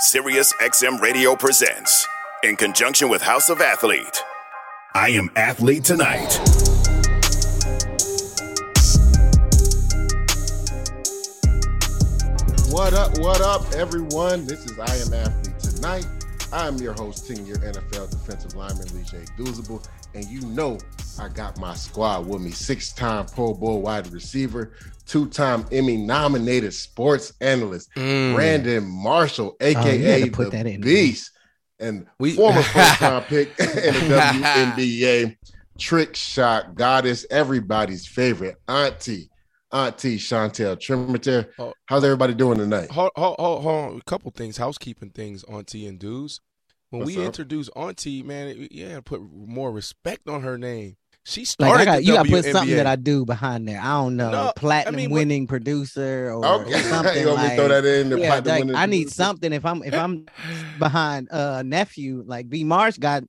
Sirius XM Radio presents, in conjunction with House of Athlete, I Am Athlete Tonight. What up, everyone? This is I Am Athlete Tonight. I'm your host, 10-year NFL defensive lineman, LeJuan Dusable, and you know I got my squad with me. 6-time Pro Bowl wide receiver, 2-time Emmy-nominated sports analyst, Brandon Marshall, a.k.a. the Beast, and former first-round pick in the WNBA, trick shot goddess, everybody's favorite auntie Chantel Tremitiere. How's everybody doing tonight? Hold on. A couple things, housekeeping things, auntie and dudes. When What's we up? Introduce auntie, man, yeah, put more respect on her name. She started the WNBA. You got to put something that I do behind there. I don't know. No, platinum-winning producer or something. You want me to throw that in? The platinum-winning I need something. If I'm behind nephew, like B. Marsh got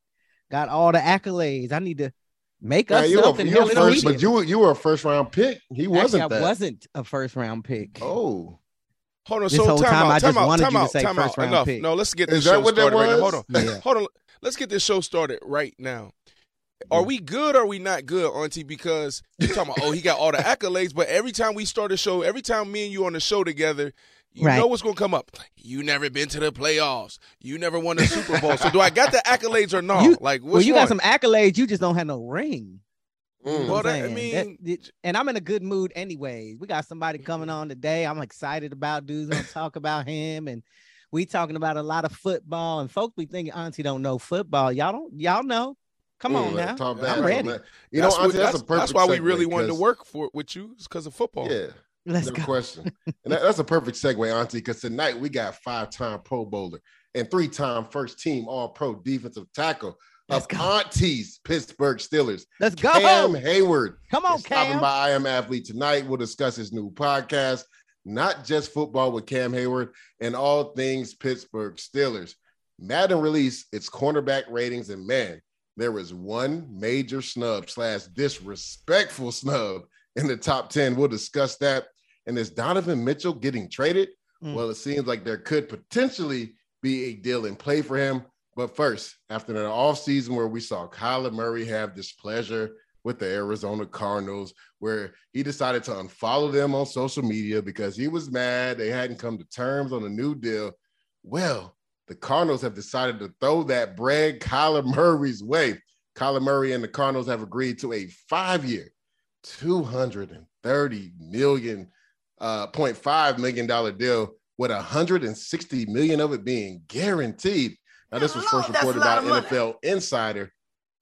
all the accolades. I need to make up something. You were a first-round pick. He wasn't. Actually, I wasn't a first-round pick. Oh. Hold on. This whole time I just wanted you to say first-round pick. No, let's get this show started right now. Hold on. Let's get this show started right now. Are we good or are we not good, auntie? Because you're talking about, he got all the accolades, but every time we start a show, every time me and you on the show together, you know what's going to come up. You never been to the playoffs. You never won the Super Bowl. So do I got the accolades or not? You got some accolades. You just don't have no ring. And I'm in a good mood anyways. We got somebody coming on today. I'm excited about dudes. I'm going to talk about him and we talking about a lot of football and folks be thinking auntie don't know football. Y'all know. Come on now. I'm ready. You know, auntie, that's a perfect That's why we really wanted to work with you is because of football. Yeah. Let's go. Question. And that's a perfect segue, auntie, because tonight we got 5-time Pro Bowler and 3-time first team All-Pro defensive tackle of auntie's Pittsburgh Steelers. Let's go. Cam Hayward. Come on, Cam. Stopping by I Am Athlete Tonight. We'll discuss his new podcast, Not Just Football with Cam Hayward, and all things Pittsburgh Steelers. Madden released its cornerback ratings, and man, there was one major disrespectful snub in the top 10. We'll discuss that. And is Donovan Mitchell getting traded? Well, it seems like there could potentially be a deal in play for him. But first, after an offseason where we saw Kyler Murray have displeasure with the Arizona Cardinals, where he decided to unfollow them on social media because he was mad they hadn't come to terms on a new deal. Well, the Cardinals have decided to throw that bread Kyler Murray's way. Kyler Murray and the Cardinals have agreed to a 5-year, $230.5 million deal, with $160 million of it being guaranteed. Now, this was first reported by NFL insider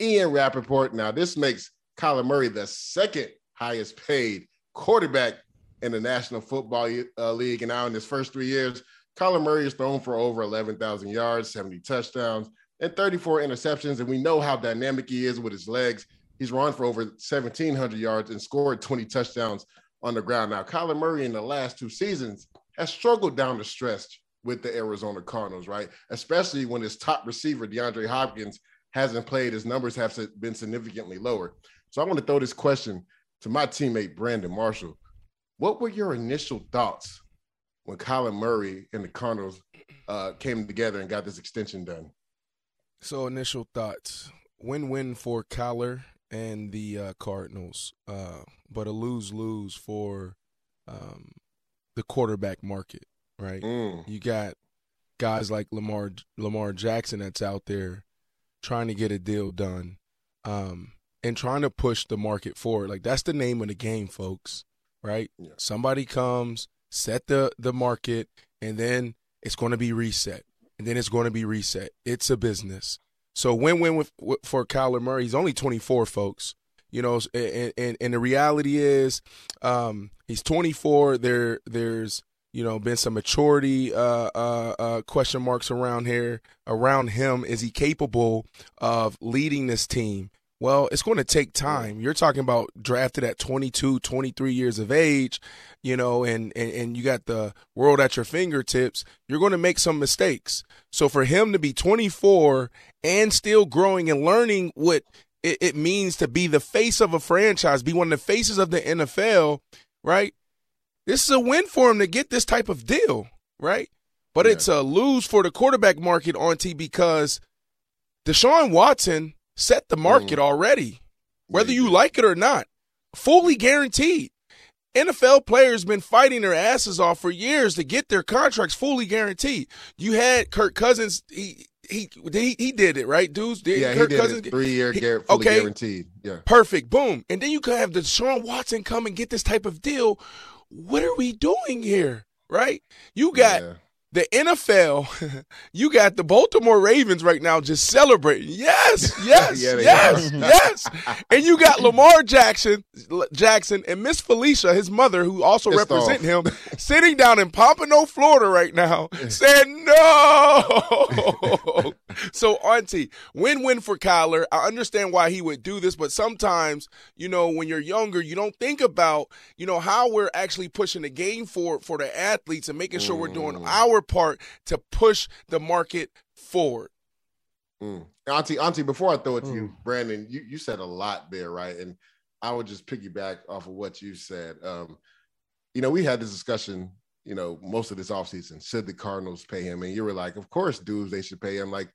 Ian Rappaport. Now, this makes Kyler Murray the second highest paid quarterback in the National Football League. And now in his first 3 years, Kyler Murray has thrown for over 11,000 yards, 70 touchdowns, and 34 interceptions. And we know how dynamic he is with his legs. He's run for over 1,700 yards and scored 20 touchdowns on the ground. Now, Kyler Murray in the last 2 seasons has struggled down the stretch with the Arizona Cardinals, right? Especially when his top receiver, DeAndre Hopkins, hasn't played. His numbers have been significantly lower. So I want to throw this question to my teammate, Brandon Marshall. What were your initial thoughts when Kyler Murray and the Cardinals came together and got this extension done? So initial thoughts, win-win for Kyler and the Cardinals, but a lose-lose for the quarterback market, right? You got guys like Lamar Jackson that's out there trying to get a deal done, and trying to push the market forward. Like, that's the name of the game, folks, right? Yeah. Somebody comes, set the market, and then it's going to be reset. And then it's going to be reset. It's a business. So win-win for Kyler Murray. He's only 24, folks. You know, and the reality is, he's 24. There's you know, been some maturity question marks around him. Is he capable of leading this team? Well, it's going to take time. You're talking about drafted at 22, 23 years of age, you know, and you got the world at your fingertips. You're going to make some mistakes. So for him to be 24 and still growing and learning what it means to be the face of a franchise, be one of the faces of the NFL, right? This is a win for him to get this type of deal, right? But yeah, it's a lose for the quarterback market, Auntie, because Deshaun Watson set the market already, whether you like it or not, fully guaranteed. NFL players been fighting their asses off for years to get their contracts fully guaranteed. You had Kirk Cousins, he did it, right, dudes? Kirk Cousins did it. 3-year fully guaranteed. Yeah. Perfect. Boom. And then you could have Deshaun Watson come and get this type of deal. What are we doing here, right? You got the NFL, you got the Baltimore Ravens right now just celebrating. Yes, yes. And you got Lamar Jackson, and Miss Felicia, his mother, who also represent him, sitting down in Pompano, Florida right now, saying no. So, Auntie, win-win for Kyler. I understand why he would do this, but sometimes, you know, when you're younger, you don't think about, you know, how we're actually pushing the game forward for the athletes and making sure we're doing our part to push the market forward. Auntie, before I throw it to you, Brandon, you said a lot there, right? And I would just piggyback off of what you said. You know, we had this discussion, you know, most of this offseason. Should the Cardinals pay him? And you were like, of course, dudes, they should pay him. Like,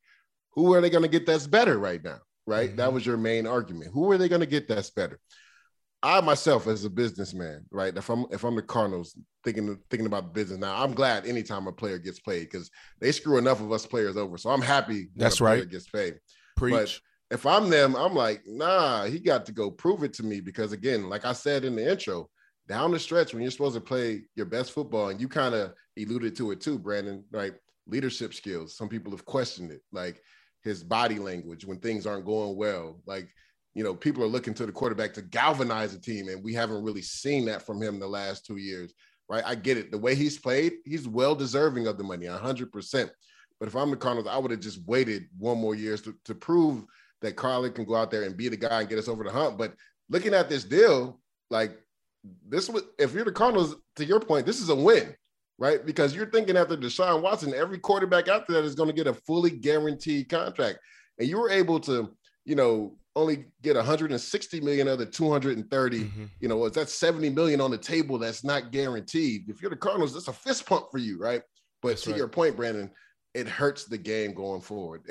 who are they going to get that's better right now, right? Mm-hmm. That was your main argument. Who are they going to get that's better? I myself, as a businessman, right? If I'm the Cardinals thinking about business now, I'm glad anytime a player gets paid because they screw enough of us players over. So I'm happy that's when a player gets paid. Preach. But if I'm them, I'm like, nah, he got to go prove it to me because, again, like I said in the intro, down the stretch when you're supposed to play your best football, and you kind of alluded to it too, Brandon, like leadership skills. Some people have questioned it, like his body language when things aren't going well, like, you know, people are looking to the quarterback to galvanize the team, and we haven't really seen that from him the last 2 years, right? I get it. The way he's played, he's well-deserving of the money, 100%. But if I'm the Cardinals, I would have just waited one more year to prove that Kyler can go out there and be the guy and get us over the hump. But looking at this deal, like this, if you're the Cardinals, to your point, this is a win, right? Because you're thinking after Deshaun Watson, every quarterback after that is going to get a fully guaranteed contract. And you were able to, you know, only get 160 million of the 230, you know, is that 70 million on the table that's not guaranteed? If you're the Cardinals, that's a fist pump for you, right? But that's to your point, Brandon, it hurts the game going forward.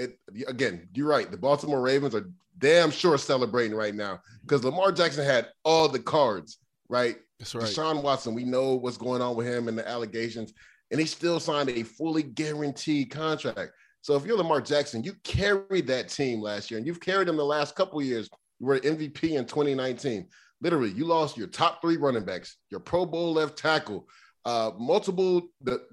Again, you're right. The Baltimore Ravens are damn sure celebrating right now because Lamar Jackson had all the cards, right? That's right. Deshaun Watson, we know what's going on with him and the allegations, and he still signed a fully guaranteed contract. So if you're Lamar Jackson, you carried that team last year, and you've carried them the last couple of years. You were MVP in 2019. Literally, you lost your top three running backs, your Pro Bowl left tackle, multiple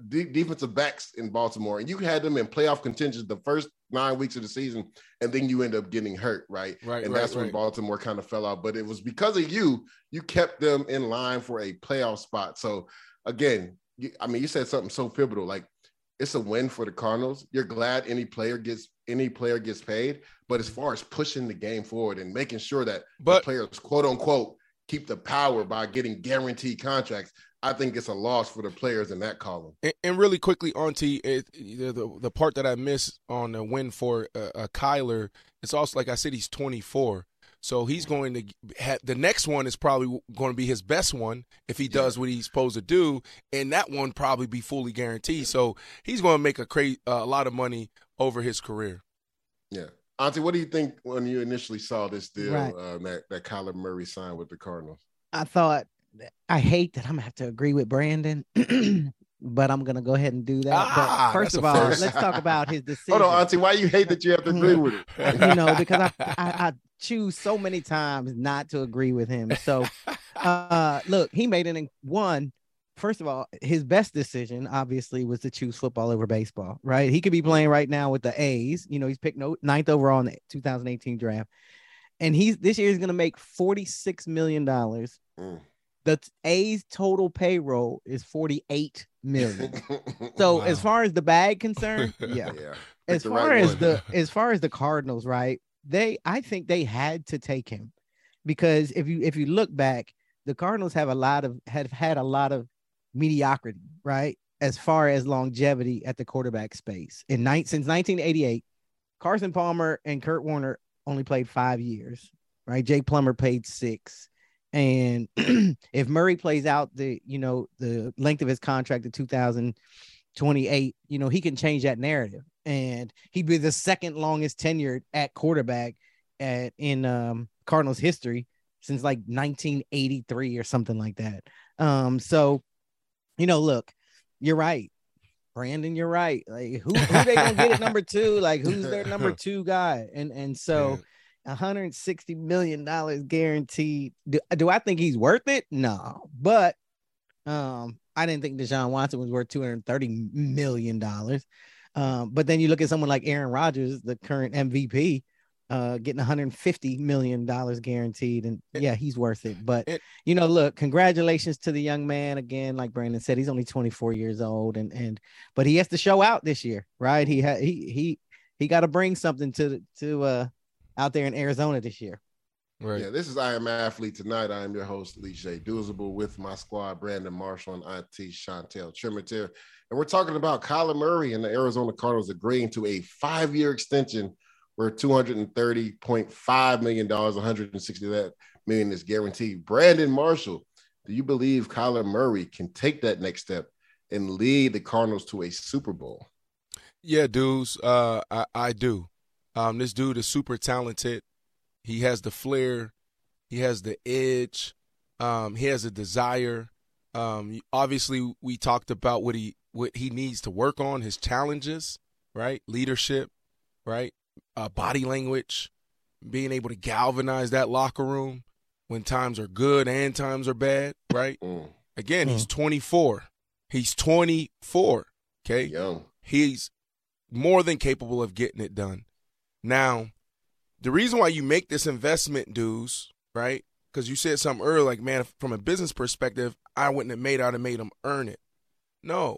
defensive backs in Baltimore, and you had them in playoff contention the first 9 weeks of the season, and then you end up getting hurt, right? That's when Baltimore kind of fell out. But it was because of you. You kept them in line for a playoff spot. So, again, you said something so pivotal, like, it's a win for the Cardinals. You're glad any player gets paid, but as far as pushing the game forward and making sure that the players, quote unquote, keep the power by getting guaranteed contracts, I think it's a loss for the players in that column. And really quickly, Auntie, the part that I missed on the win for Kyler, it's also like I said, he's 24. So he's going to have – the next one is probably going to be his best one if he does what he's supposed to do, and that one probably be fully guaranteed. So he's going to make a lot of money over his career. Yeah. Auntie, what do you think when you initially saw this deal that Kyler Murray signed with the Cardinals? I thought – I hate that I'm going to have to agree with Brandon but I'm going to go ahead and do that. But first of all, let's talk about his decision. Hold on, Auntie, why you hate that you have to agree with it? You know, because I choose so many times not to agree with him. So, look, he made it one. First of all, his best decision, obviously, was to choose football over baseball, right? He could be playing right now with the A's. You know, he's picked ninth overall in the 2018 draft. And this year is going to make $46 million. Mm. The A's total payroll is $48 million. So wow. As far as the bag concerned, yeah. As far as the Cardinals, right? I think they had to take him, because if you look back, the Cardinals have had a lot of mediocrity, right? As far as longevity at the quarterback space. Since 1988, Carson Palmer and Kurt Warner only played 5 years, right? Jake Plummer played 6. And if Murray plays out the length of his contract to 2028, he can change that narrative. And he'd be the second longest tenured at quarterback in Cardinals history since like 1983 or something like that. Look, you're right. Brandon, you're right. Like who they gonna get at number two? Like who's their number two guy? And so $160 million guaranteed. Do I think he's worth it? No. But I didn't think Deshaun Watson was worth $230 million. But then you look at someone like Aaron Rodgers, the current MVP, getting $150 million guaranteed. And yeah, he's worth it. But, look, congratulations to the young man. Again, like Brandon said, he's only 24 years old. But he has to show out this year, right? He got to bring something to out there in Arizona this year. Right. Yeah, this is I Am Athlete Tonight. I am your host, LeJuan Dusable, with my squad, Brandon Marshall and Auntie Chantel Tremitiere. And we're talking about Kyler Murray and the Arizona Cardinals agreeing to a 5-year extension where $230.5 million, $160 million is guaranteed. Brandon Marshall, do you believe Kyler Murray can take that next step and lead the Cardinals to a Super Bowl? Yeah, dudes, I do. This dude is super talented. He has the flair. He has the edge. He has a desire. Obviously, we talked about what he needs to work on, his challenges, right? Leadership, right? Body language, being able to galvanize that locker room when times are good and times are bad, right? Mm. Again, he's 24. He's 24, okay? Yo. He's more than capable of getting it done. Now, the reason why you make this investment, dudes, right? Because you said something earlier, like, man, from a business perspective, I wouldn't have made out and made him earn it. No,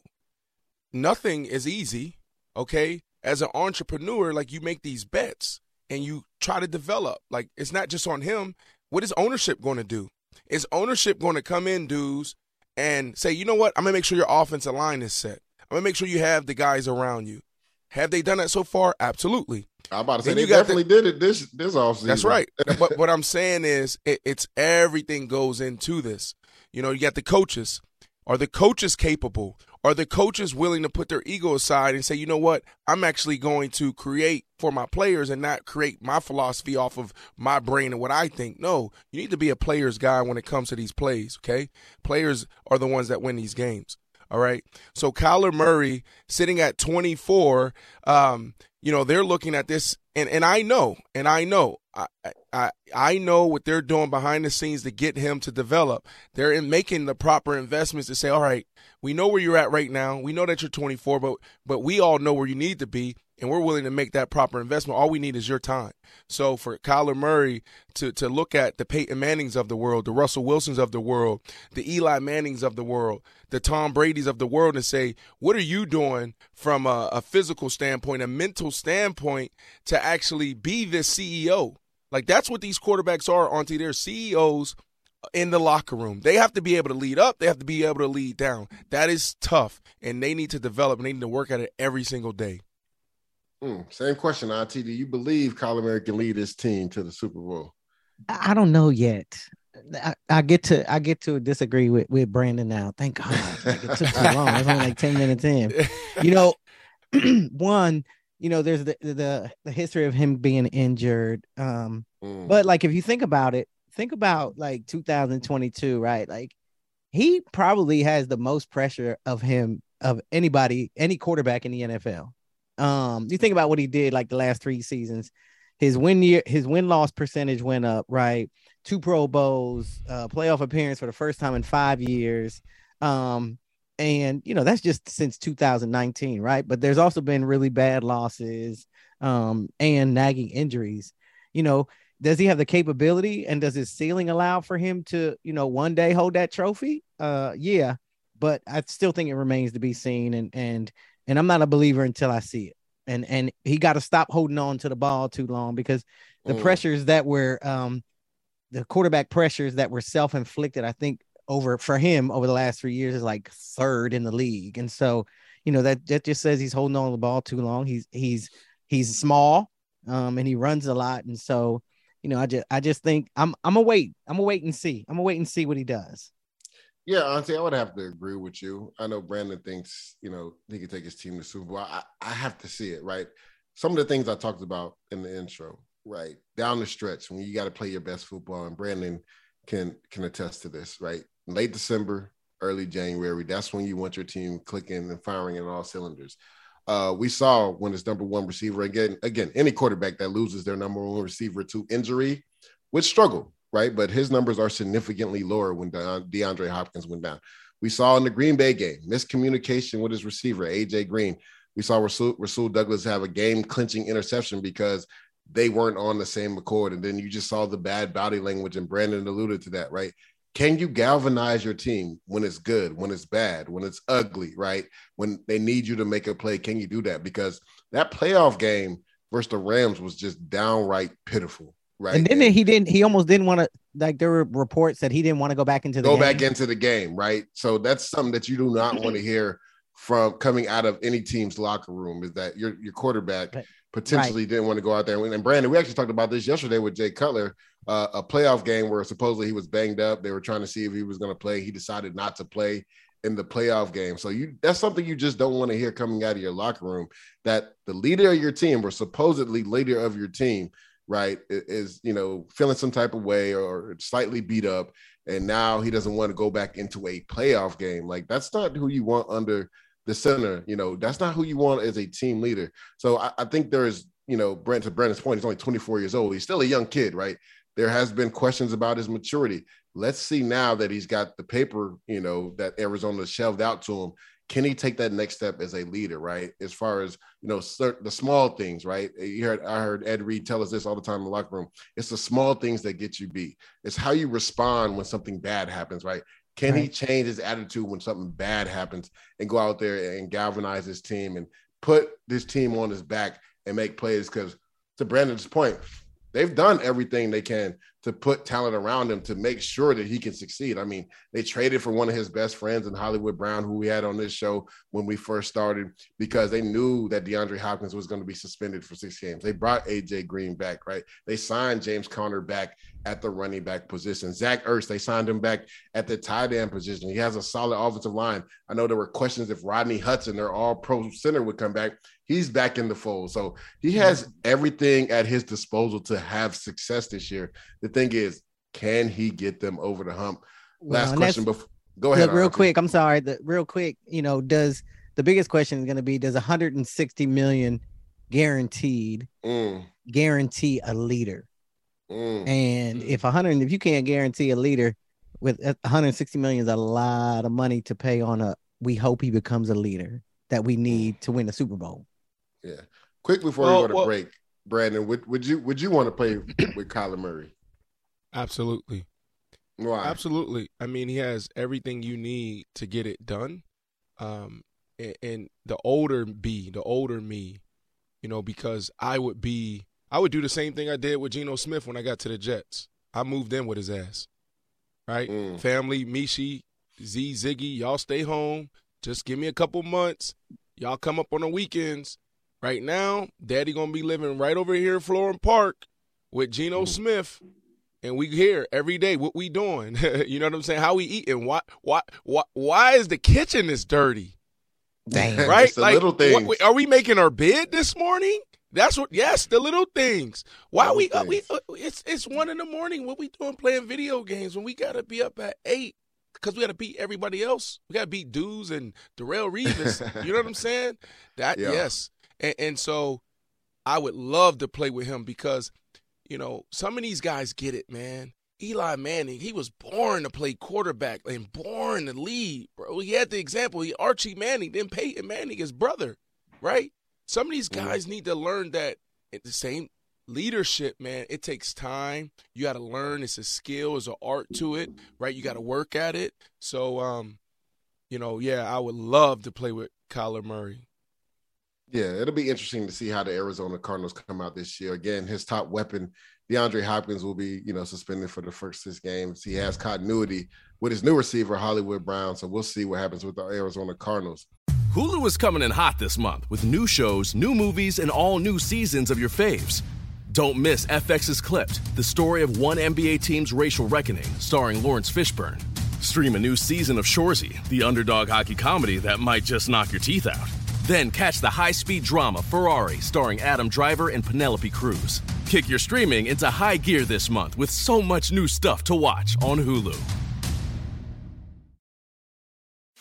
nothing is easy, okay? As an entrepreneur, like, you make these bets and you try to develop. Like, it's not just on him. What is ownership going to do? Is ownership going to come in, dudes, and say, you know what? I'm going to make sure your offensive line is set. I'm going to make sure you have the guys around you. Have they done that so far? Absolutely. I'm about to say, they definitely did it this offseason. That's right. But what I'm saying is it's everything goes into this. You know, you got the coaches. Are the coaches capable? Are the coaches willing to put their ego aside and say, you know what, I'm actually going to create for my players and not create my philosophy off of my brain and what I think? No, you need to be a player's guy when it comes to these plays, okay? Players are the ones that win these games. All right. So Kyler Murray sitting at 24, they're looking at this and I know what they're doing behind the scenes to get him to develop. They're making the proper investments to say, all right, we know where you're at right now. We know that you're 24, but we all know where you need to be. And we're willing to make that proper investment. All we need is your time. So for Kyler Murray to look at the Peyton Mannings of the world, the Russell Wilsons of the world, the Eli Mannings of the world, the Tom Brady's of the world and say, what are you doing from a physical standpoint, a mental standpoint to actually be this CEO? Like, that's what these quarterbacks are, Auntie. They're CEOs in the locker room. They have to be able to lead up. They have to be able to lead down. That is tough. And they need to develop and they need to work at it every single day. Same question, Auntie. Do you believe Kyler Murray can lead his team to the Super Bowl? I don't know yet. I get to disagree with Brandon now. Thank God. Like, it took too long. It's only like 10 minutes in. One, there's the history of him being injured. But like, if you think about like 2022, right? Like, he probably has the most pressure of him of anybody, any quarterback in the NFL. You think about what he did like the last three seasons. His win-loss percentage went up, right? 2 Pro Bowls, playoff appearance for the first time in 5 years. And, you know, that's just since 2019, right? But there's also been really bad losses and nagging injuries. You know, does he have the capability and does his ceiling allow for him to, you know, one day hold that trophy? Yeah, but I still think it remains to be seen. And I'm not a believer until I see it. And he got to stop holding on to the ball too long, because the pressures that were the quarterback pressures that were self-inflicted, I think for him over the last 3 years is like third in the league. And so, you know, that just says he's holding on to the ball too long. He's small and he runs a lot. And so, you know, I just think I'm going to wait and see. I'm going to wait and see what he does. Yeah, honestly, I would have to agree with you. I know Brandon thinks, you know, he could take his team to Super Bowl. I have to see it, right? Some of the things I talked about in the intro, right? Down the stretch, when you got to play your best football, and Brandon can attest to this, right? Late December, early January, that's when you want your team clicking and firing at all cylinders. We saw when it's number one receiver, again, any quarterback that loses their number one receiver to injury would struggle. Right, but his numbers are significantly lower when DeAndre Hopkins went down. We saw in the Green Bay game, miscommunication with his receiver, A.J. Green. We saw Rasul Douglas have a game-clinching interception because they weren't on the same accord. And then you just saw the bad body language, and Brandon alluded to that, right? Can you galvanize your team when it's good, when it's bad, when it's ugly, right? When they need you to make a play, can you do that? Because that playoff game versus the Rams was just downright pitiful. Right. And then he almost didn't want to, like, there were reports that he didn't want to go back into the game. Right. So that's something that you do not want to hear from coming out of any team's locker room, is that your quarterback potentially didn't want to go out there. And Brandon, we actually talked about this yesterday with Jay Cutler, a playoff game where supposedly he was banged up. They were trying to see if he was going to play. He decided not to play in the playoff game. So that's something you just don't want to hear coming out of your locker room, that the leader of your team, or supposedly leader of your team, right, is, you know, feeling some type of way or slightly beat up, and now he doesn't want to go back into a playoff game. Like, that's not who you want under the center. You know, that's not who you want as a team leader. So I think there is, you know, Brandon's point, he's only 24 years old. He's still a young kid, right? There has been questions about his maturity. Let's see now that he's got the paper, you know, that Arizona shelved out to him. Can he take that next step as a leader, right? As far as, you know, the small things, right? I heard Ed Reed tell us this all the time in the locker room. It's the small things that get you beat. It's how you respond when something bad happens, right? Can he change his attitude when something bad happens and go out there and galvanize his team and put this team on his back and make plays? Because to Brandon's point, they've done everything they can to put talent around him to make sure that he can succeed. I mean, they traded for one of his best friends in Hollywood Brown, who we had on this show when we first started, because they knew that DeAndre Hopkins was going to be suspended for 6 games. They brought A.J. Green back, right? They signed James Conner back at the running back position. Zach Ertz, they signed him back at the tight end position. He has a solid offensive line. I know there were questions if Rodney Hudson, their all-pro center, would come back. He's back in the fold. So he has everything at his disposal to have success this year. The thing is, can he get them over the hump? Last question before go ahead. Look, real quick. I'm sorry. Real quick, you know, does the biggest question is going to be, does $160 million guarantee a leader? And if you can't guarantee a leader with $160 million is a lot of money to pay on we hope he becomes a leader that we need to win the Super Bowl. Yeah. Quick before we go to break, Brandon, would you want to play with Kyler Murray? Absolutely. Why? Absolutely. I mean, he has everything you need to get it done. And the older me, you know, because I would do the same thing I did with Geno Smith when I got to the Jets. I moved in with his ass. Right? Family, Mishi, Z, Ziggy, y'all stay home. Just give me a couple months. Y'all come up on the weekends. Right now, Daddy going to be living right over here in Florham Park with Geno Smith, and we here every day. What we doing? You know what I'm saying? How we eating? Why is the kitchen this dirty? Damn. Right? It's the little things. Are we making our bed this morning? That's what. Yes, the little things. Why we up? It's 1 in the morning. What we doing playing video games when we got to be up at 8? because we got to beat everybody else. We got to beat Dudes and Darrelle Reeves. You know what I'm saying? That yeah. Yes. And so I would love to play with him because, you know, some of these guys get it, man. Eli Manning, he was born to play quarterback and born to lead, bro. He had the example. He Archie Manning, then Peyton Manning, his brother, right? Some of these guys need to learn that the same leadership, man. It takes time. You got to learn. It's a skill. It's an art to it, right? You got to work at it. So, you know, yeah, I would love to play with Kyler Murray. Yeah, it'll be interesting to see how the Arizona Cardinals come out this year. Again, his top weapon, DeAndre Hopkins, will be, you know, suspended for the first 6 games. He has continuity with his new receiver, Hollywood Brown, so we'll see what happens with the Arizona Cardinals. Hulu is coming in hot this month with new shows, new movies, and all new seasons of your faves. Don't miss FX's Clipped, the story of one NBA team's racial reckoning, starring Lawrence Fishburne. Stream a new season of Shoresy, the underdog hockey comedy that might just knock your teeth out. Then catch the high-speed drama Ferrari, starring Adam Driver and Penelope Cruz. Kick your streaming into high gear this month with so much new stuff to watch on Hulu.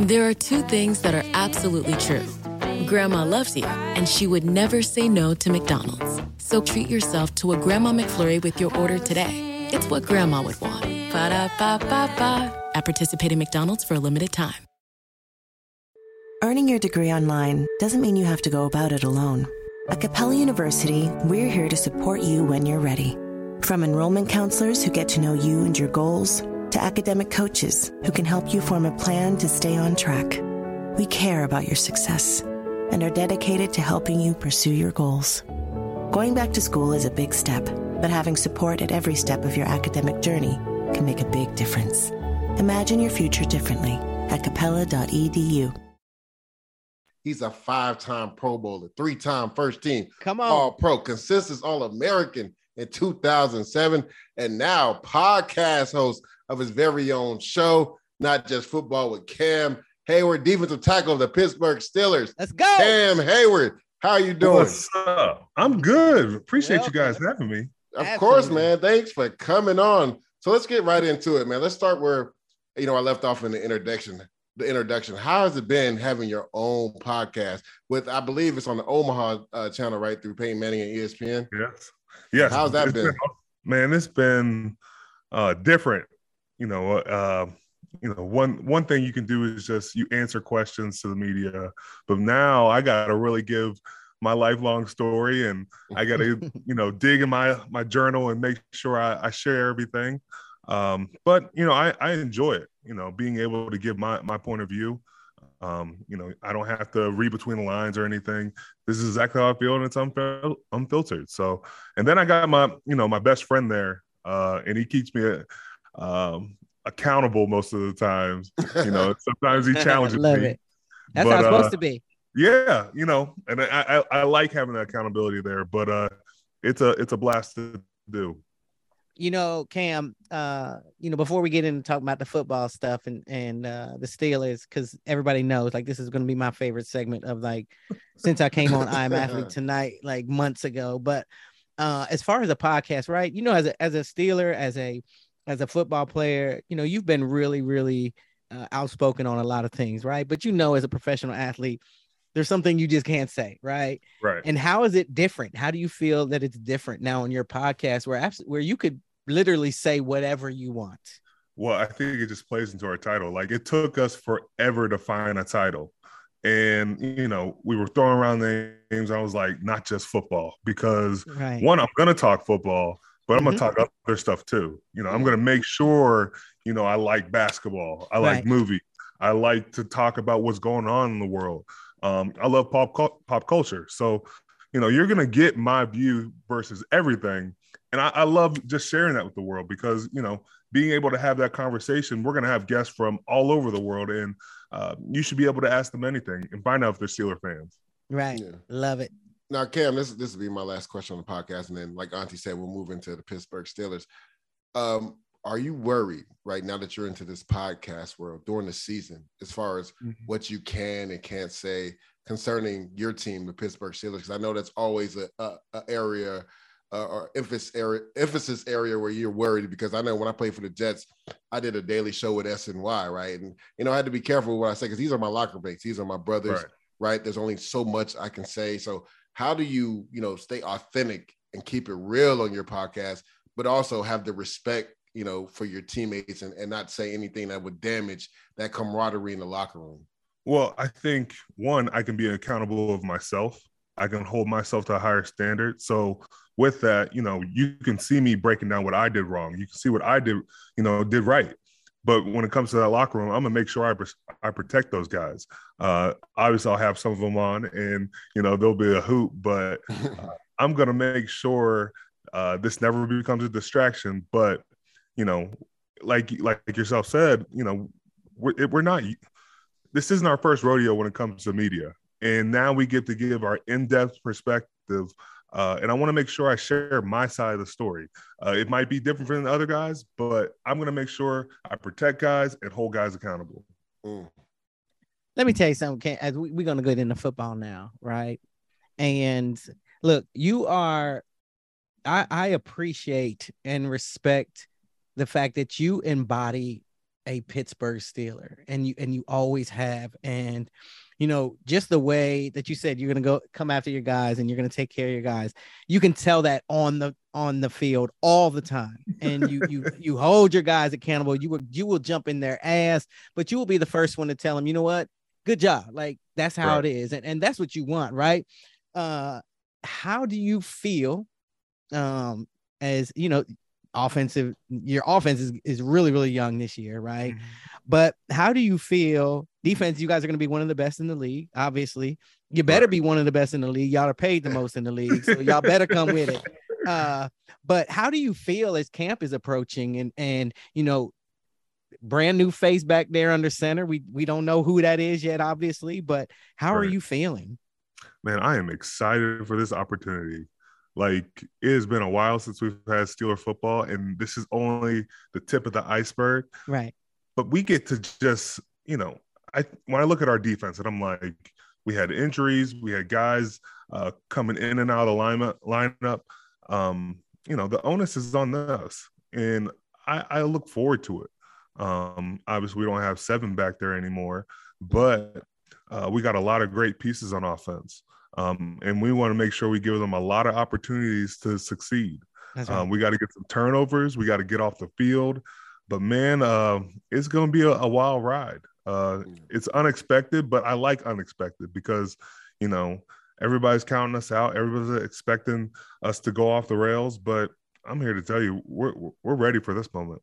There are 2 things that are absolutely true. Grandma loves you, and she would never say no to McDonald's. So treat yourself to a Grandma McFlurry with your order today. It's what Grandma would want. Ba-da-ba-ba-ba. At participating McDonald's for a limited time. Earning your degree online doesn't mean you have to go about it alone. At Capella University, we're here to support you when you're ready. From enrollment counselors who get to know you and your goals, to academic coaches who can help you form a plan to stay on track. We care about your success and are dedicated to helping you pursue your goals. Going back to school is a big step, but having support at every step of your academic journey can make a big difference. Imagine your future differently at capella.edu. He's a 5-time Pro Bowler, 3-time first team. Come on. All-Pro, consensus All-American in 2007, and now podcast host of his very own show, Not Just Football, with Cam Hayward, defensive tackle of the Pittsburgh Steelers. Let's go. Cam Hayward, how are you doing? What's up? I'm good. Appreciate you guys having me. Of course, man. Thanks for coming on. So let's get right into it, man. Let's start where, you know, I left off in the introduction. How has it been having your own podcast with, I believe it's on the Omaha channel, right, through Peyton Manning and ESPN? Yes. How's that been? Man, it's been different. You know, one thing you can do is just you answer questions to the media, but now I got to really give my lifelong story, and I got to, you know, dig in my journal and make sure I share everything. But, you know, I enjoy it, you know, being able to give my point of view. You know, I don't have to read between the lines or anything. This is exactly how I feel, and it's unfiltered. So, and then I got my best friend there, and he keeps me accountable most of the times. You know, sometimes he challenges me. It. That's how it's supposed to be. Yeah, you know, and I like having that accountability there, but it's a blast to do. You know, Cam, you know, before we get into talking about the football stuff and the Steelers, because everybody knows, like, this is going to be my favorite segment of, like, since I came on I Am Athlete Tonight, like, months ago. But as far as the podcast, right, you know, as a Steeler, as a football player, you know, you've been really, really outspoken on a lot of things, right? But, you know, as a professional athlete, there's something you just can't say, right? Right. And how is it different? How do you feel that it's different now on your podcast where you could literally say whatever you want? Well, I think it just plays into our title. Like, it took us forever to find a title. And, you know, we were throwing around names. I was like, Not Just Football, because one, I'm going to talk football, but I'm going to talk other stuff too. You know, I'm going to make sure, you know, I like basketball. I like movies. I like to talk about what's going on in the world. I love pop culture. So, you know, you're going to get my view versus everything. And I love just sharing that with the world because, you know, being able to have that conversation, we're going to have guests from all over the world, and you should be able to ask them anything and find out if they're Steeler fans. Right. Yeah. Love it. Now, Cam, this will be my last question on the podcast, and then, like Auntie said, we'll move into the Pittsburgh Steelers. Are you worried right now that you're into this podcast world during the season as far as what you can and can't say concerning your team, the Pittsburgh Steelers? Because I know that's always an area or emphasis area where you're worried, because I know when I played for the Jets, I did a daily show with SNY, right? And, you know, I had to be careful what I say because these are my locker mates. These are my brothers, right? There's only so much I can say. So how do you, you know, stay authentic and keep it real on your podcast, but also have the respect, you know, for your teammates and not say anything that would damage that camaraderie in the locker room? Well, I think, one, I can be accountable of myself. I can hold myself to a higher standard. So with that, you know, you can see me breaking down what I did wrong. You can see what I did, you know, did right. But when it comes to that locker room, I'm going to make sure I protect those guys. Obviously, I'll have some of them on and, you know, there'll be a hoop, but I'm going to make sure this never becomes a distraction. But, you know, like yourself said, you know, we're not – this isn't our first rodeo when it comes to media. And now we get to give our in-depth perspective. And I want to make sure I share my side of the story. It might be different from the other guys, but I'm going to make sure I protect guys and hold guys accountable. Mm. Let me tell you something, Ken, as we're going to get into football now, right? And look, you are – I appreciate and respect the fact that you embody a Pittsburgh Steeler, and you always have. And you know, just the way that you said you're going to go come after your guys and you're going to take care of your guys. You can tell that on the field all the time. And you hold your guys accountable. You will jump in their ass, but you will be the first one to tell them, you know what? Good job. Like, that's how it is. And that's what you want, right? How do you feel as, you know, your offense is really, really young this year, right? Mm-hmm. But how do you feel defense? You guys are going to be one of the best in the league, obviously. You better be one of the best in the league. Y'all are paid the most in the league, so y'all better come with it. But how do you feel as camp is approaching and you know, brand new face back there under center? We don't know who that is yet, obviously, but how are you feeling? Man, I am excited for this opportunity. Like, it has been a while since we've had Steeler football, and this is only the tip of the iceberg. Right. But we get to just, you know, when I look at our defense, and I'm like, we had injuries, we had guys coming in and out of the lineup. You know, the onus is on us, and I look forward to it. Obviously, we don't have seven back there anymore, but we got a lot of great pieces on offense. And we want to make sure we give them a lot of opportunities to succeed. Right. We got to get some turnovers. We got to get off the field. But, man, it's going to be a wild ride. It's unexpected, but I like unexpected because, you know, everybody's counting us out. Everybody's expecting us to go off the rails. But I'm here to tell you we're ready for this moment.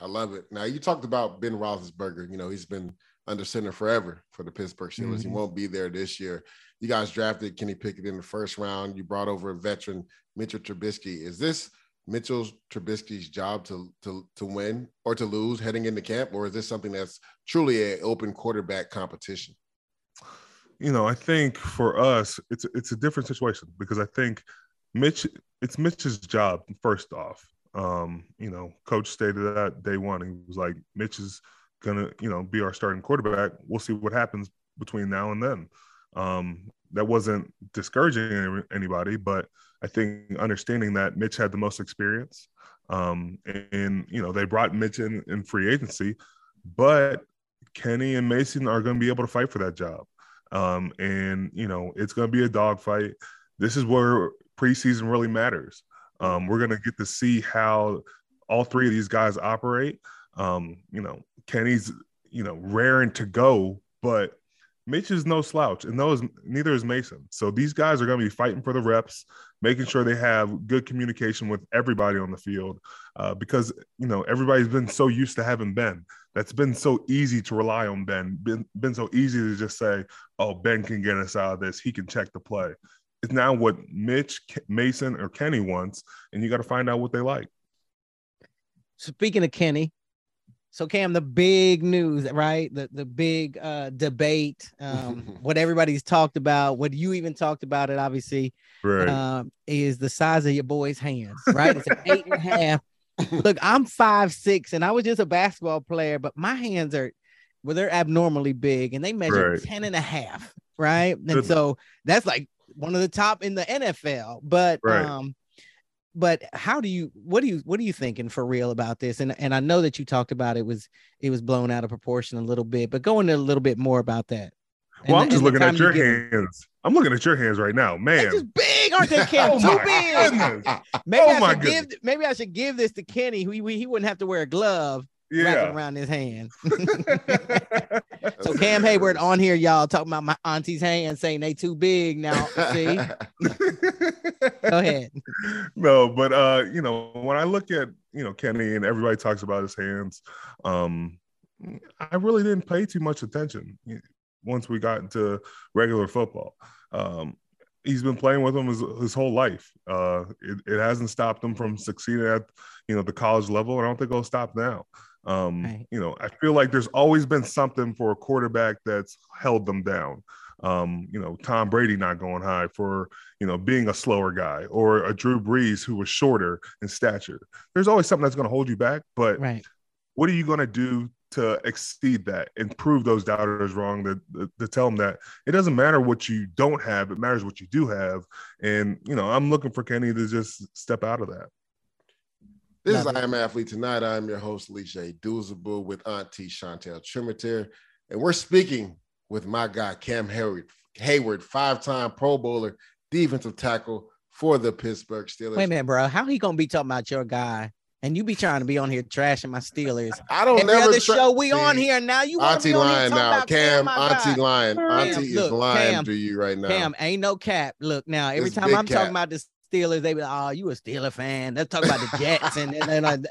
I love it. Now, you talked about Ben Roethlisberger. You know, he's been under center forever for the Pittsburgh Steelers. Mm-hmm. He won't be there this year. You guys drafted Kenny Pickett in the first round. You brought over a veteran, Mitchell Trubisky. Is this Mitchell Trubisky's job to win or to lose heading into camp, or is this something that's truly an open quarterback competition? You know, I think for us, it's a different situation because I think it's Mitch's job first off. You know, coach stated that day one. He was like, Mitch is gonna, you know, be our starting quarterback. We'll see what happens between now and then. That wasn't discouraging anybody, but I think understanding that Mitch had the most experience, and you know, they brought Mitch in free agency, but Kenny and Mason are going to be able to fight for that job. And you know, it's going to be a dogfight. This is where preseason really matters. We're going to get to see how all three of these guys operate. You know, Kenny's, you know, raring to go, but Mitch is no slouch, and neither is Mason. So these guys are going to be fighting for the reps, making sure they have good communication with everybody on the field because, you know, everybody's been so used to having Ben. That's been so easy to rely on Ben. Been so easy to just say, oh, Ben can get us out of this. He can check the play. It's now what Mitch, Mason, or Kenny wants, and you got to find out what they like. Speaking of Kenny, so Cam, the big news, right? The big debate, what everybody's talked about, what you even talked about it, obviously, right. Is the size of your boy's hands, right? It's an 8.5. Look, I'm 5'6", and I was just a basketball player, but my hands are, well, they're abnormally big, and they measure right. 10.5, right? And so that's like one of the top in the NFL. But right. But how do you, what are you thinking for real about this? And I know that you talked about it was blown out of proportion a little bit, but go into a little bit more about that. Well, I'm just looking at your hands. I'm looking at your hands right now, man. They're just big, aren't they, Cam? Too big. Maybe I should give this to Kenny. He wouldn't have to wear a glove wrapping around his hand. So Cam Hayward on here, y'all, talking about my auntie's hands, saying they too big now. See? Go ahead. No, but, when I look at, Kenny and everybody talks about his hands, I really didn't pay too much attention once we got into regular football. He's been playing with them his whole life. It hasn't stopped him from succeeding at, the college level. And I don't think it'll stop now. Right. I feel like there's always been something for a quarterback that's held them down. Tom Brady not going high for, being a slower guy, or a Drew Brees who was shorter in stature. There's always something that's going to hold you back, but right. What are you going to do to exceed that and prove those doubters wrong, to tell them that it doesn't matter what you don't have, it matters what you do have. And, I'm looking for Kenny to just step out of that. This is I Am Athlete Tonight. I am your host, LeJuan Dusable, with Auntie Chantel Tremitiere. And we're speaking with my guy, Cam Hayward, five-time Pro Bowler, defensive tackle for the Pittsburgh Steelers. Wait a minute, bro. How he going to be talking about your guy? And you be trying to be on here trashing my Steelers. I don't every other show we on here now. You want to be on here talking about Cam? Auntie lying. Auntie is lying to you right now. Cam, ain't no cap. Look now. Every time I'm talking about the Steelers, they be like, "Oh, you a Steelers fan?" Let's talk about the Jets, and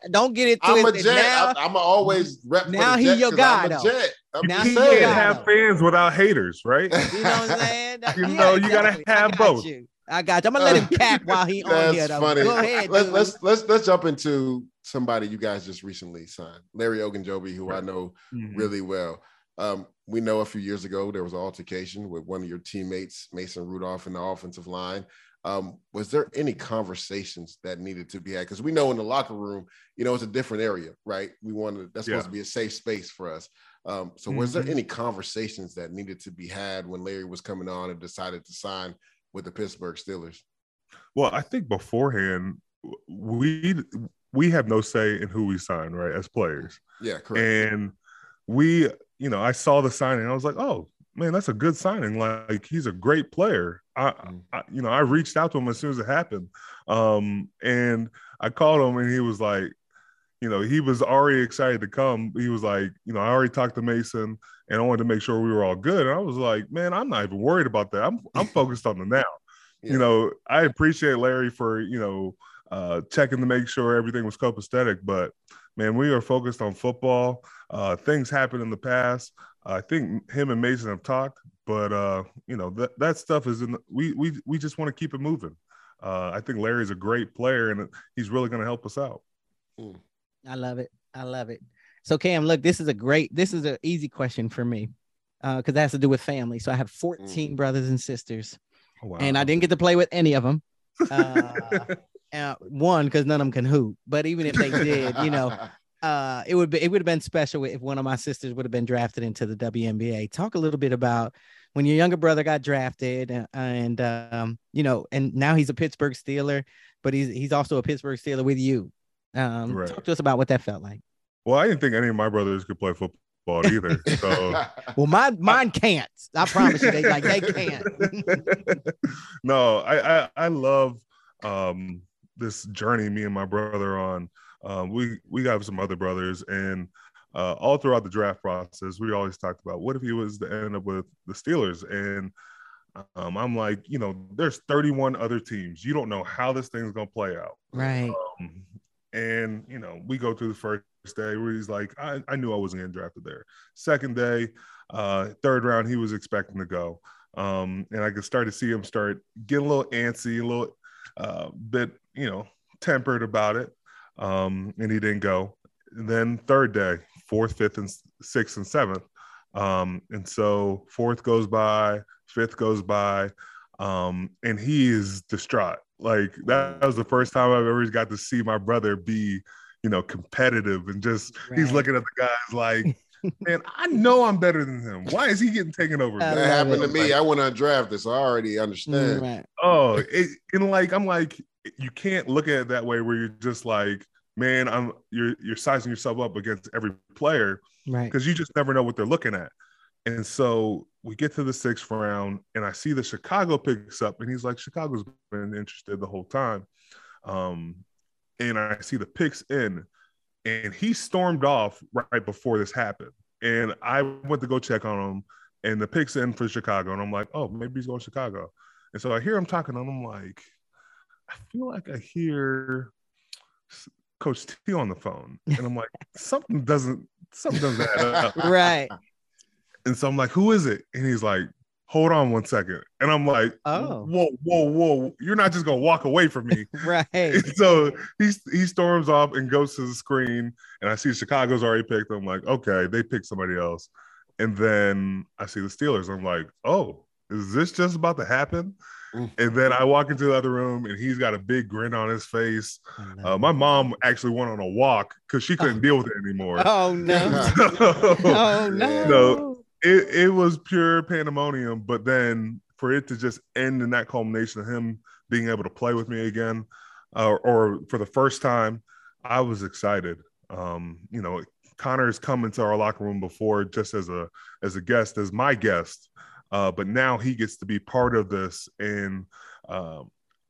don't get it twisted. I'm a Jet. I'm always rep for the Jets. Now he your guy though. Now you can't have fans without haters, right? You know what I'm saying? You gotta have both. I got you. I'm gonna let him cap while he on here. That's funny. Go ahead. Let's jump into somebody you guys just recently signed, Larry Ogunjobi, who I know really well. We know a few years ago there was an altercation with one of your teammates, Mason Rudolph, in the offensive line. Was there any conversations that needed to be had? Because we know in the locker room, it's a different area, right? That's supposed to be a safe space for us. So was there any conversations that needed to be had when Larry was coming on and decided to sign with the Pittsburgh Steelers? Well, I think beforehand, we have no say in who we sign, right, as players. Yeah, correct. And we, I saw the signing. I was like, oh, man, that's a good signing. Like, he's a great player. I reached out to him as soon as it happened. And I called him, and he was like, he was already excited to come. He was like, I already talked to Mason, and I wanted to make sure we were all good. And I was like, man, I'm not even worried about that. I'm focused on the now. Yeah. I appreciate Larry for, checking to make sure everything was copacetic. But, man, we are focused on football. Things happened in the past. I think him and Mason have talked. But, that stuff is in we just want to keep it moving. I think Larry's a great player, and he's really going to help us out. Mm. I love it. I love it. So Cam, look, this is an easy question for me, because that has to do with family. So I have 14 brothers and sisters, and I didn't get to play with any of them. One, because none of them can hoop. But even if they did, it would have been special if one of my sisters would have been drafted into the WNBA. Talk a little bit about when your younger brother got drafted, and now he's a Pittsburgh Steeler, but he's also a Pittsburgh Steeler with you. Right. Talk to us about what that felt like. Well, I didn't think any of my brothers could play football either. So, well, mine can't. I promise you, they can't. No, I love this journey me and my brother on. We got some other brothers, and all throughout the draft process, we always talked about what if he was to end up with the Steelers. And I'm like, there's 31 other teams. You don't know how this thing's gonna play out, right? And, we go through the first day where he's like, I knew I wasn't getting drafted there. Second day, third round, he was expecting to go. And I could start to see him start getting a little antsy, a little bit, tempered about it. And he didn't go. And then third day, fourth, fifth, and sixth and seventh. And so fourth goes by, fifth goes by, and he is distraught. Like, that was the first time I've ever got to see my brother be, you know, competitive and just, right. He's looking at the guys like, man, I know I'm better than him. Why is he getting taken over? That happened to me. Like, I went undrafted, so I already understand. Right. I'm like, you can't look at it that way where you're just like, man, you're sizing yourself up against every player, right? Because you just never know what they're looking at. And so we get to the sixth round, and I see the Chicago picks up, and he's like, Chicago's been interested the whole time. And I see the picks in, and he stormed off right before this happened. And I went to go check on him, and the picks in for Chicago. And I'm like, oh, maybe he's going to Chicago. And so I hear him talking, and I'm like, I feel like I hear Coach T on the phone. And I'm like, something doesn't add up. Right. And so I'm like, who is it? And he's like, hold on one second. And I'm like, oh, whoa. You're not just going to walk away from me. Right. And so he storms off and goes to the screen. And I see Chicago's already picked. I'm like, okay, they picked somebody else. And then I see the Steelers. I'm like, oh, is this just about to happen? And then I walk into the other room, and he's got a big grin on his face. Oh, no. My mom actually went on a walk because she couldn't deal with it anymore. Oh, no. Oh, no. So it was pure pandemonium. But then for it to just end in that culmination of him being able to play with me again, or for the first time, I was excited. You know, Connor has come into our locker room before just as a guest, as my guest. But now he gets to be part of this, and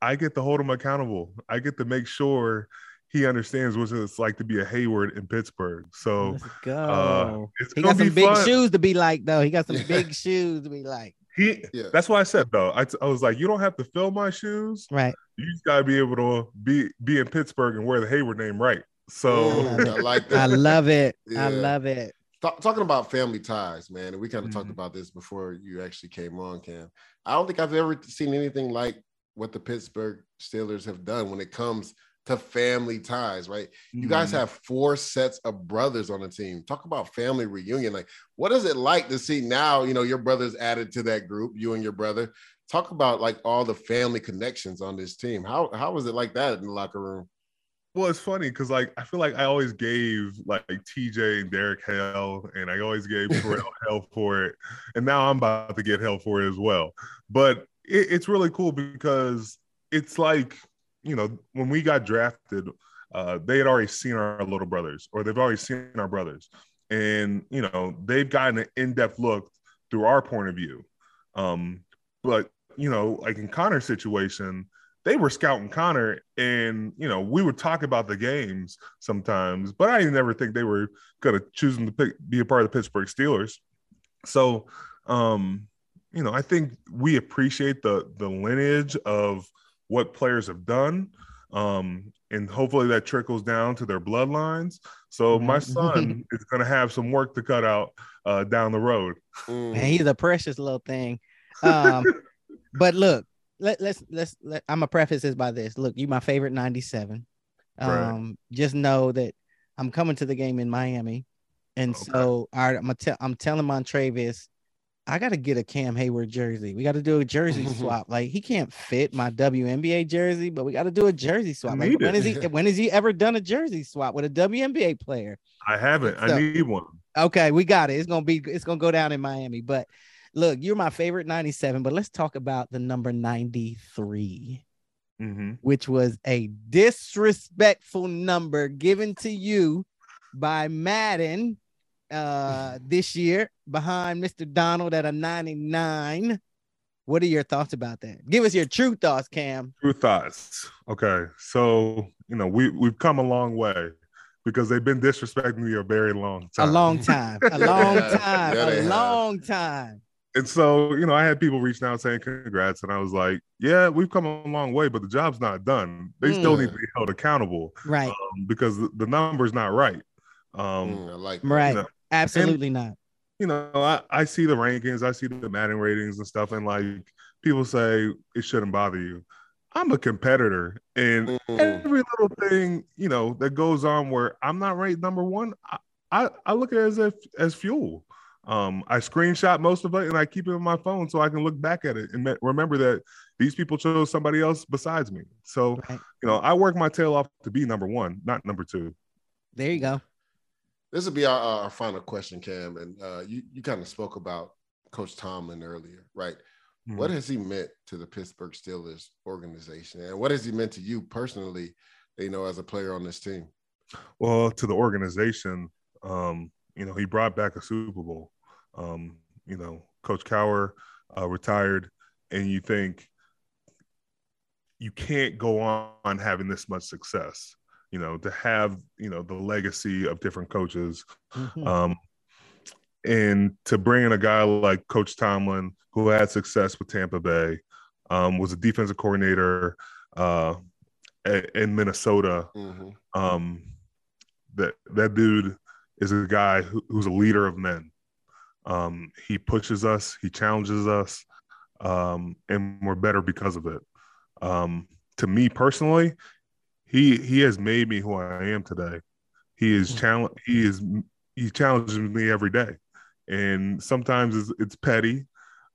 I get to hold him accountable. I get to make sure he understands what it's like to be a Hayward in Pittsburgh. So let's go. He got some big shoes to be like, though. He got some big shoes to be like. That's why I said, though, I was like, you don't have to fill my shoes. Right. You just got to be able to be in Pittsburgh and wear the Hayward name right. So I like that. I love it. Yeah. I love it. Talking about family ties, man, and we kind of talked about this before you actually came on, Cam. I don't think I've ever seen anything like what the Pittsburgh Steelers have done when it comes to family ties, right? Mm-hmm. You guys have 4 sets of brothers on the team. Talk about family reunion. Like, what is it like to see now, you know, your brother's added to that group, you and your brother? Talk about, like, all the family connections on this team. How is it like that in the locker room? Well, it's funny because, like, I feel like I always gave, like, TJ and Derek hell, and I always gave Terrell hell for it, and now I'm about to get hell for it as well. But it's really cool because it's like, you know, when we got drafted, they had already seen our little brothers, or they've already seen our brothers, and, you know, they've gotten an in-depth look through our point of view. But, you know, like in Connor's situation, they were scouting Connor, and, you know, we would talk about the games sometimes, but I never think they were going to choose him to be a part of the Pittsburgh Steelers. So, you know, I think we appreciate the lineage of what players have done, and hopefully that trickles down to their bloodlines. So my son is going to have some work to cut out down the road. Man, he's a precious little thing. But look, Let's I'm gonna preface this by this. Look, you my favorite 97. Right. Just know that I'm coming to the game in Miami, and so I'm telling Montrevis, I gotta get a Cam Hayward jersey. We gotta do a jersey swap. Like, he can't fit my WNBA jersey, but we gotta do a jersey swap. Like, when has he ever done a jersey swap with a WNBA player? I haven't. So, I need one. Okay, we got it. It's gonna go down in Miami, but. Look, you're my favorite 97, but let's talk about the number 93, which was a disrespectful number given to you by Madden this year behind Mr. Donald at a 99. What are your thoughts about that? Give us your true thoughts, Cam. True thoughts. Okay. So, you know, we've come a long way. Because they've been disrespecting me a very long time. A long time. And so, you know, I had people reaching out saying congrats, and I was like, yeah, we've come a long way, but the job's not done. They still need to be held accountable. Right. Because the number's not right. I like that. Right. You know, absolutely and, not. You know, I see the rankings. I see the Madden ratings and stuff, and, like, people say it shouldn't bother you. I'm a competitor, and every little thing, you know, that goes on where I'm not ranked number one, I look at it as fuel. I screenshot most of it and I keep it on my phone so I can look back at it and remember that these people chose somebody else besides me. So, you know, I work my tail off to be number one, not number two. There you go. This will be our final question, Cam. And you kind of spoke about Coach Tomlin earlier, right? Mm-hmm. What has he meant to the Pittsburgh Steelers organization? And what has he meant to you personally, you know, as a player on this team? Well, to the organization, you know, he brought back a Super Bowl. You know, Coach Cowher retired, and you think you can't go on having this much success, you know, to have, you know, the legacy of different coaches. Mm-hmm. And to bring in a guy like Coach Tomlin, who had success with Tampa Bay, was a defensive coordinator in Minnesota. Mm-hmm. That dude is a guy who's a leader of men. He pushes us, he challenges us, and we're better because of it. To me personally, he has made me who I am today. He challenges me every day, and sometimes it's petty,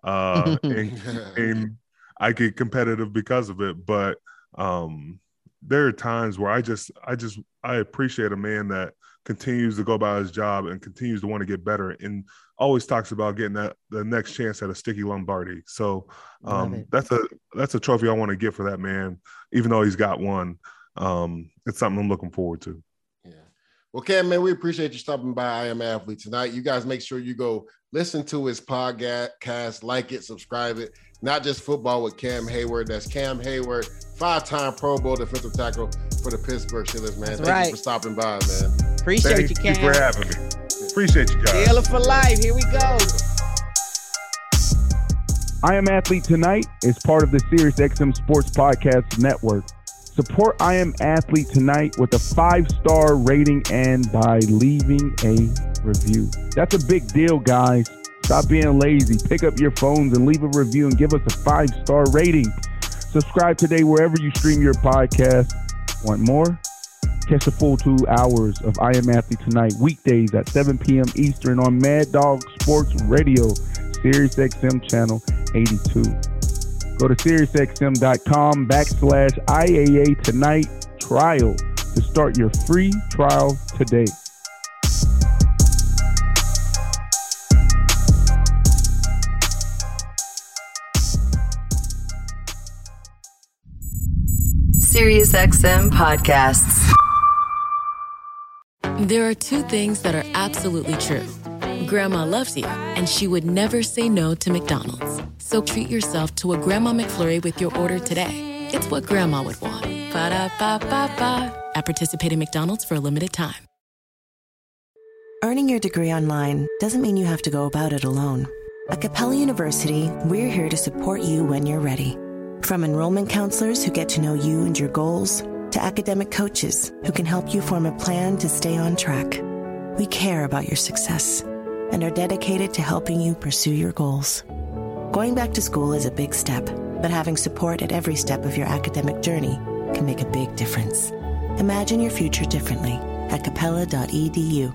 and I get competitive because of it. But there are times where I appreciate a man that continues to go about his job and continues to want to get better, and always talks about getting the next chance at a sticky Lombardi. So that's a trophy I want to get for that man, even though he's got one. It's something I'm looking forward to. Yeah. Well, Cam, man, we appreciate you stopping by I Am Athlete Tonight. You guys make sure you go listen to his podcast, like it, subscribe it. Not Just Football with Cam Hayward. That's Cam Hayward, 5-time Pro Bowl defensive tackle for the Pittsburgh Steelers, man. Thank you for stopping by, man. Appreciate you, Cam. Thank you for having me. Appreciate you guys. Steelers for life. Here we go. I Am Athlete Tonight is part of the Sirius XM Sports Podcast Network. Support I Am Athlete Tonight with a 5-star rating and by leaving a review. That's a big deal, guys. Stop being lazy. Pick up your phones and leave a review and give us a 5-star rating. Subscribe today wherever you stream your podcast. Want more? Catch the full 2 hours of I Am Athlete Tonight weekdays at 7 p.m. Eastern on Mad Dog Sports Radio, Sirius XM Channel 82. Go to SiriusXM.com/IAA Tonight Trial to start your free trial today. Sirius XM Podcasts. There are two things that are absolutely true. Grandma loves you, and she would never say no to McDonald's. So treat yourself to a Grandma McFlurry with your order today. It's what Grandma would want. Ba-da-ba-ba-ba. At participating McDonald's for a limited time. Earning your degree online doesn't mean you have to go about it alone. At Capella University, we're here to support you when you're ready. From enrollment counselors who get to know you and your goals, to academic coaches who can help you form a plan to stay on track. We care about your success and are dedicated to helping you pursue your goals. Going back to school is a big step, but having support at every step of your academic journey can make a big difference. Imagine your future differently at capella.edu.